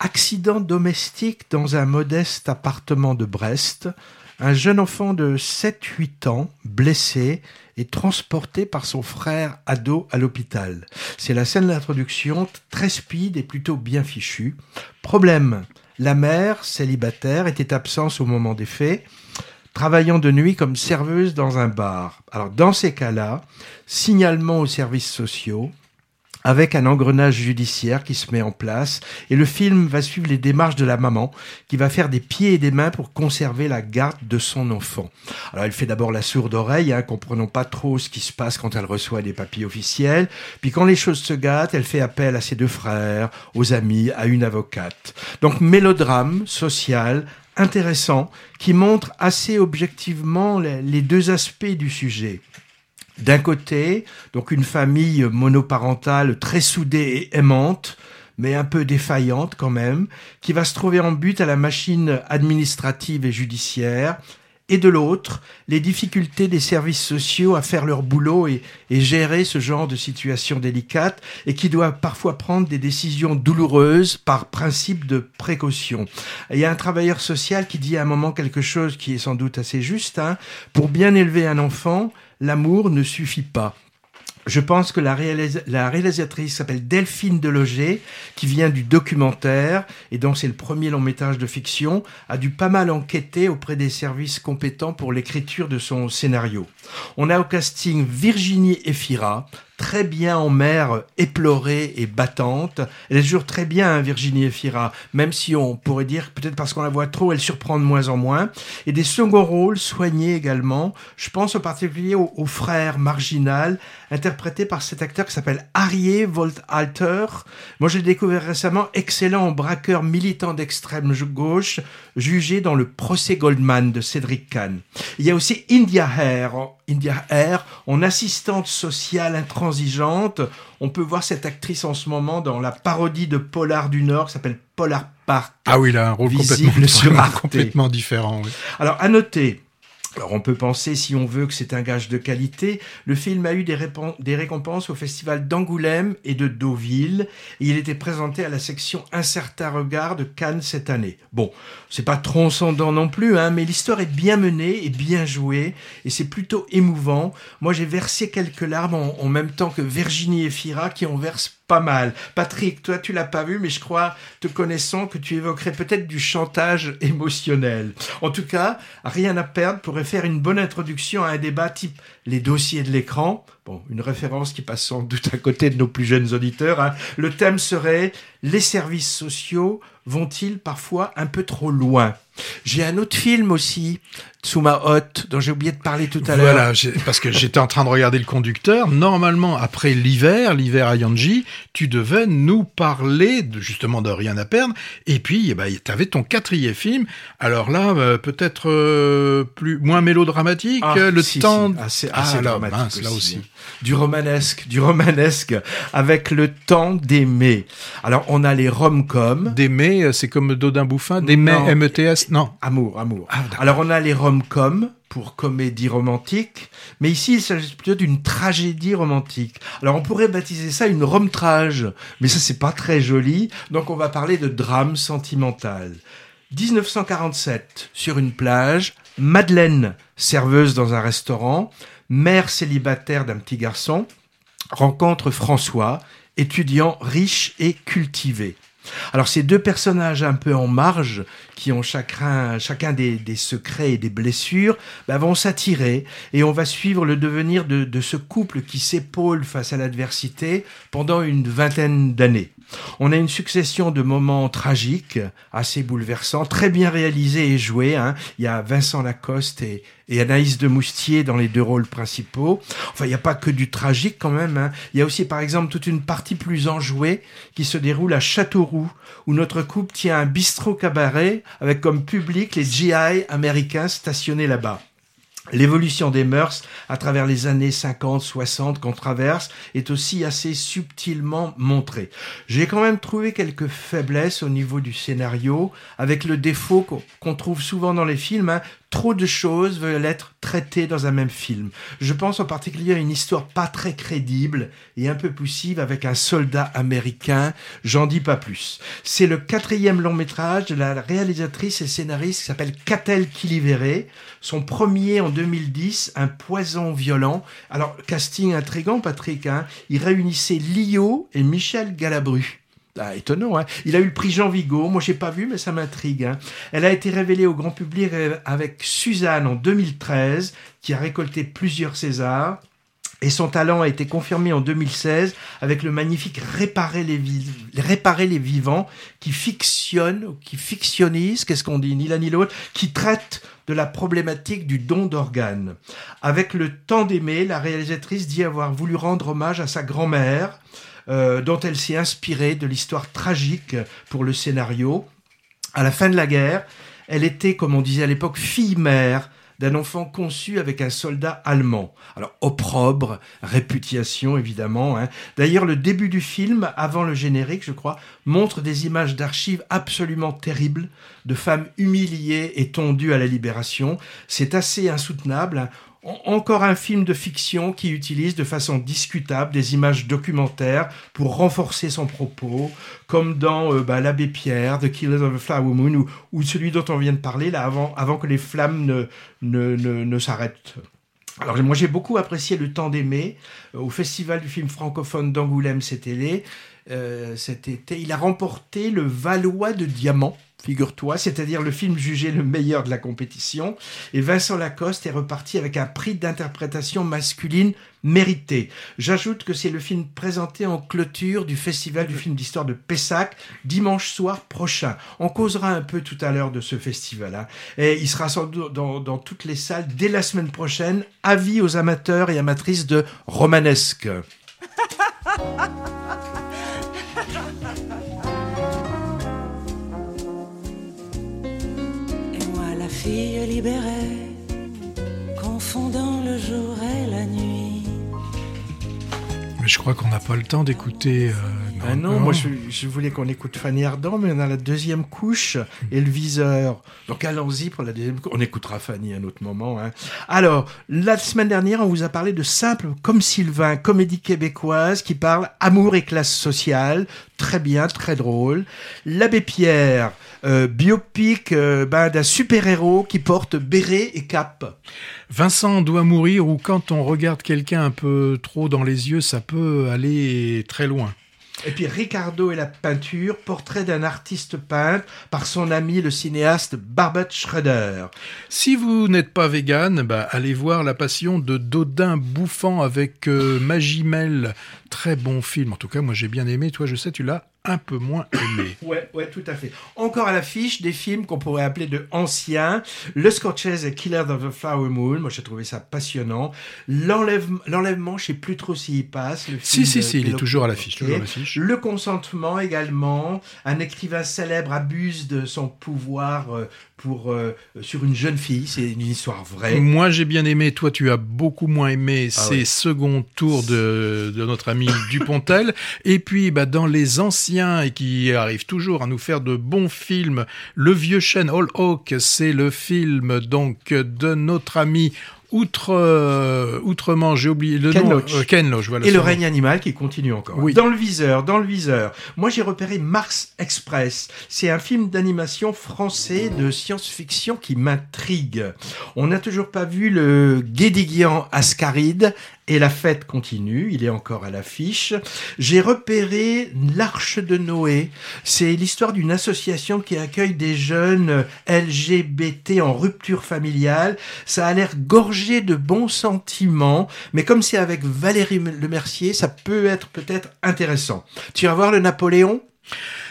Accident domestique dans un modeste appartement de Brest. Un jeune enfant de 7-8 ans, blessé, est transporté par son frère ado à l'hôpital. C'est la scène d'introduction, très speed et plutôt bien fichue. Problème, la mère, célibataire, était absente au moment des faits, travaillant de nuit comme serveuse dans un bar. Alors dans ces cas-là, signalement aux services sociaux, avec un engrenage judiciaire qui se met en place, et le film va suivre les démarches de la maman, qui va faire des pieds et des mains pour conserver la garde de son enfant. Alors elle fait d'abord la sourde oreille, comprenant pas trop ce qui se passe quand elle reçoit des papiers officiels, puis quand les choses se gâtent, elle fait appel à ses deux frères, aux amis, à une avocate. Donc mélodrame social, intéressant, qui montre assez objectivement les deux aspects du sujet. D'un côté, donc une famille monoparentale très soudée et aimante, mais un peu défaillante quand même, qui va se trouver en butte à la machine administrative et judiciaire. Et de l'autre, les difficultés des services sociaux à faire leur boulot et gérer ce genre de situation délicate et qui doivent parfois prendre des décisions douloureuses par principe de précaution. Et il y a un travailleur social qui dit à un moment quelque chose qui est sans doute assez juste, pour bien élever un enfant, l'amour ne suffit pas. Je pense que la réalisatrice s'appelle Delphine Deloger, qui vient du documentaire, et dont c'est le premier long métrage de fiction, a dû pas mal enquêter auprès des services compétents pour l'écriture de son scénario. On a au casting Virginie Efira, très bien en mère éplorée et battante. Elle joue très bien, Virginie Efira, même si on pourrait dire, peut-être parce qu'on la voit trop, elle surprend de moins en moins. Et des seconds rôles soignés également. Je pense en particulier au frère marginal, interprété par cet acteur qui s'appelle Harry Volthalter. Moi, je l'ai découvert récemment, excellent braqueur militant d'extrême gauche, jugé dans le procès Goldman de Cédric Kahn. Il y a aussi India Air, en assistante sociale intransigeante. On peut voir cette actrice en ce moment dans la parodie de Polar du Nord qui s'appelle Polar Park. Ah oui, là, un rôle complètement différent. Oui. Alors, à noter... Alors on peut penser, si on veut, que c'est un gage de qualité. Le film a eu des récompenses au festival d'Angoulême et de Deauville. Et il était présenté à la section Un certain regard de Cannes cette année. Bon, c'est pas transcendant non plus, mais l'histoire est bien menée et bien jouée. Et c'est plutôt émouvant. Moi, j'ai versé quelques larmes en même temps que Virginie Efira qui en verse pas mal. Patrick, toi, tu l'as pas vu, mais je crois, te connaissant, que tu évoquerais peut-être du chantage émotionnel. En tout cas, Rien à perdre pourrait faire une bonne introduction à un débat type les dossiers de l'écran. Bon, une référence qui passe sans doute à côté de nos plus jeunes auditeurs. Le thème serait « Les services sociaux vont-ils parfois un peu trop loin ?» J'ai un autre film aussi, Tsuma Hot, dont j'ai oublié de parler tout à l'heure. Voilà, parce que j'étais en train de regarder Le Conducteur. Normalement, après l'hiver à Yanji, tu devais nous parler justement de Rien à perdre. Et puis, tu avais ton quatrième film. Alors là, peut-être moins mélodramatique. Assez dramatique là aussi. Du romanesque, avec Le Temps d'aimer. Alors, on a les rom-coms. D'aimer, c'est comme Dodin Bouffin. D'aimer, M-E-T-S, non. Amour. Ah, alors, on a les rom-coms pour comédie romantique, mais ici, il s'agit plutôt d'une tragédie romantique. Alors, on pourrait baptiser ça une rom-trage, mais ça, c'est pas très joli, donc on va parler de drame sentimental. 1947, sur une plage, Madeleine, serveuse dans un restaurant, mère célibataire d'un petit garçon, rencontre François, étudiant riche et cultivé. Alors ces deux personnages un peu en marge, qui ont chacun des secrets et des blessures, vont s'attirer et on va suivre le devenir de ce couple qui s'épaule face à l'adversité pendant une 20aine d'années. On a une succession de moments tragiques, assez bouleversants, très bien réalisés et joués. Il y a Vincent Lacoste et Anaïs de Moustier dans les deux rôles principaux. Enfin, il n'y a pas que du tragique quand même. Il y a aussi, par exemple, toute une partie plus enjouée qui se déroule à Châteauroux, où notre couple tient un bistrot-cabaret avec comme public les GI américains stationnés là-bas. L'évolution des mœurs à travers les années 50-60 qu'on traverse est aussi assez subtilement montrée. J'ai quand même trouvé quelques faiblesses au niveau du scénario, avec le défaut qu'on trouve souvent dans les films, Trop de choses veulent être traitées dans un même film. Je pense en particulier à une histoire pas très crédible et un peu poussive avec un soldat américain. J'en dis pas plus. C'est le 4e long métrage de la réalisatrice et scénariste qui s'appelle Katell Kiliveré. Son premier en 2010, Un poison violent. Alors, casting intrigant, Patrick. Il réunissait Lio et Michel Galabru. Étonnant. Il a eu le prix Jean Vigo. Moi, j'ai pas vu, mais ça m'intrigue. Elle a été révélée au grand public avec Suzanne en 2013, qui a récolté plusieurs Césars. Et son talent a été confirmé en 2016 avec le magnifique Réparer les vivants, qui fictionnise, qu'est-ce qu'on dit, ni l'un ni l'autre, qui traite de la problématique du don d'organes. Avec Le Temps d'aimer, la réalisatrice dit avoir voulu rendre hommage à sa grand-mère, dont elle s'est inspirée de l'histoire tragique pour le scénario. À la fin de la guerre, elle était, comme on disait à l'époque, fille-mère d'un enfant conçu avec un soldat allemand. Alors, opprobre, réputation, évidemment. D'ailleurs, le début du film, avant le générique, je crois, montre des images d'archives absolument terribles de femmes humiliées et tondues à la libération. C'est assez insoutenable. Encore un film de fiction qui utilise de façon discutable des images documentaires pour renforcer son propos, comme dans L'Abbé Pierre, The Killers of the Flower Moon, ou celui dont on vient de parler, là, avant que les flammes ne s'arrêtent. Alors moi, j'ai beaucoup apprécié Le Temps d'aimer. Au Festival du film francophone d'Angoulême cet été, il a remporté le Valois de Diamant, figure-toi, c'est-à-dire le film jugé le meilleur de la compétition. Et Vincent Lacoste est reparti avec un prix d'interprétation masculine mérité. J'ajoute que c'est le film présenté en clôture du Festival du film d'histoire de Pessac, dimanche soir prochain. On causera un peu tout à l'heure de ce festival. Et il sera sans doute dans toutes les salles dès la semaine prochaine. Avis aux amateurs et amatrices de romanesque. Fille libérée, confondant le jour et la nuit. Mais je crois qu'on n'a pas le temps d'écouter. Non, moi je voulais qu'on écoute Fanny Ardant, mais on a la deuxième couche et le viseur. Donc allons-y pour la deuxième couche. On écoutera Fanny à un autre moment. Alors, la semaine dernière, on vous a parlé de Simple comme Sylvain, comédie québécoise qui parle amour et classe sociale. Très bien, très drôle. L'Abbé Pierre, biopic d'un super-héros qui porte béret et cape. Vincent doit mourir, ou quand on regarde quelqu'un un peu trop dans les yeux, ça peut aller très loin. Et puis Ricardo et la peinture, portrait d'un artiste peintre par son ami le cinéaste Barbet Schroeder. Si vous n'êtes pas végane, allez voir La Passion de Dodin Bouffant avec Magimel. Très bon film. En tout cas, moi j'ai bien aimé. Toi, je sais, tu l'as un peu moins aimé. Ouais, tout à fait. Encore à l'affiche des films qu'on pourrait appeler de anciens. Le Scorsese et Killers of the Flower Moon. Moi, j'ai trouvé ça passionnant. L'enlèvement, je ne sais plus trop s'il passe. Si, il est toujours à l'affiche. Le consentement également. Un écrivain célèbre abuse de son pouvoir sur une jeune fille. C'est une histoire vraie. Moi, j'ai bien aimé. Toi, tu as beaucoup moins aimé. C'est second tour de notre ami Dupontel. Et puis, dans les anciens, et qui arrive toujours à nous faire de bons films. Le Vieux Chêne, All Hawk, c'est le film donc de notre ami Outrement, j'ai oublié le nom. Ken Loach, voilà. Et Le règne animal qui continue encore. Oui. Dans le viseur. Moi, j'ai repéré Mars Express. C'est un film d'animation français de science-fiction qui m'intrigue. On n'a toujours pas vu le guédiguian Ascaride et la fête continue, il est encore à l'affiche. J'ai repéré l'Arche de Noé, c'est l'histoire d'une association qui accueille des jeunes LGBT en rupture familiale. Ça a l'air gorgé de bons sentiments, mais comme c'est avec Valérie Lemercier, ça peut être peut-être intéressant. Tu vas voir le Napoléon ?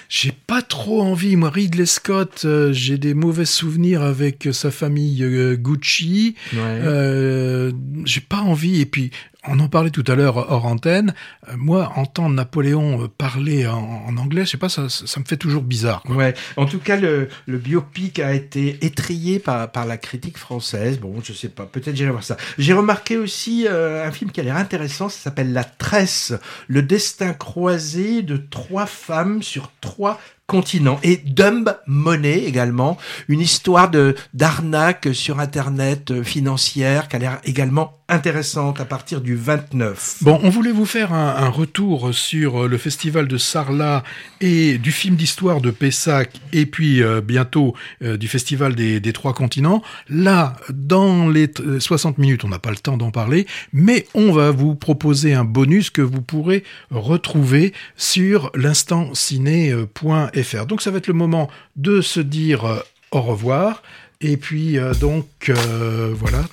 J'ai pas trop envie, moi, Ridley Scott, j'ai des mauvais souvenirs avec sa famille Gucci, ouais. J'ai pas envie, et puis on en parlait tout à l'heure hors antenne, moi, entendre Napoléon parler en anglais, je sais pas, ça me fait toujours bizarre, quoi. Ouais. En tout cas, le biopic a été étrillé par la critique française, bon, je sais pas, peut-être j'irai voir ça. J'ai remarqué aussi un film qui a l'air intéressant, ça s'appelle La Tresse, le destin croisé de 3 femmes sur 3 continents. Et Dumb Money également, une histoire d'arnaque sur Internet financière qui a l'air également intéressante à partir du 29. Bon, on voulait vous faire un retour sur le festival de Sarlat et du film d'histoire de Pessac et puis bientôt du festival des 3 continents. Là, dans les 60 minutes, on n'a pas le temps d'en parler, mais on va vous proposer un bonus que vous pourrez retrouver sur l'instantciné.fr. Donc ça va être le moment de se dire au revoir. Et puis voilà.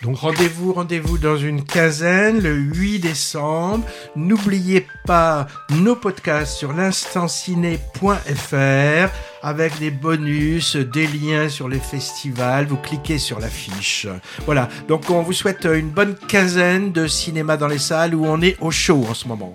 Donc rendez-vous dans une quinzaine, le 8 décembre. N'oubliez pas nos podcasts sur l'instantciné.fr avec des bonus, des liens sur les festivals. Vous cliquez sur l'affiche. Voilà. Donc on vous souhaite une bonne quinzaine de cinéma dans les salles où on est au chaud en ce moment.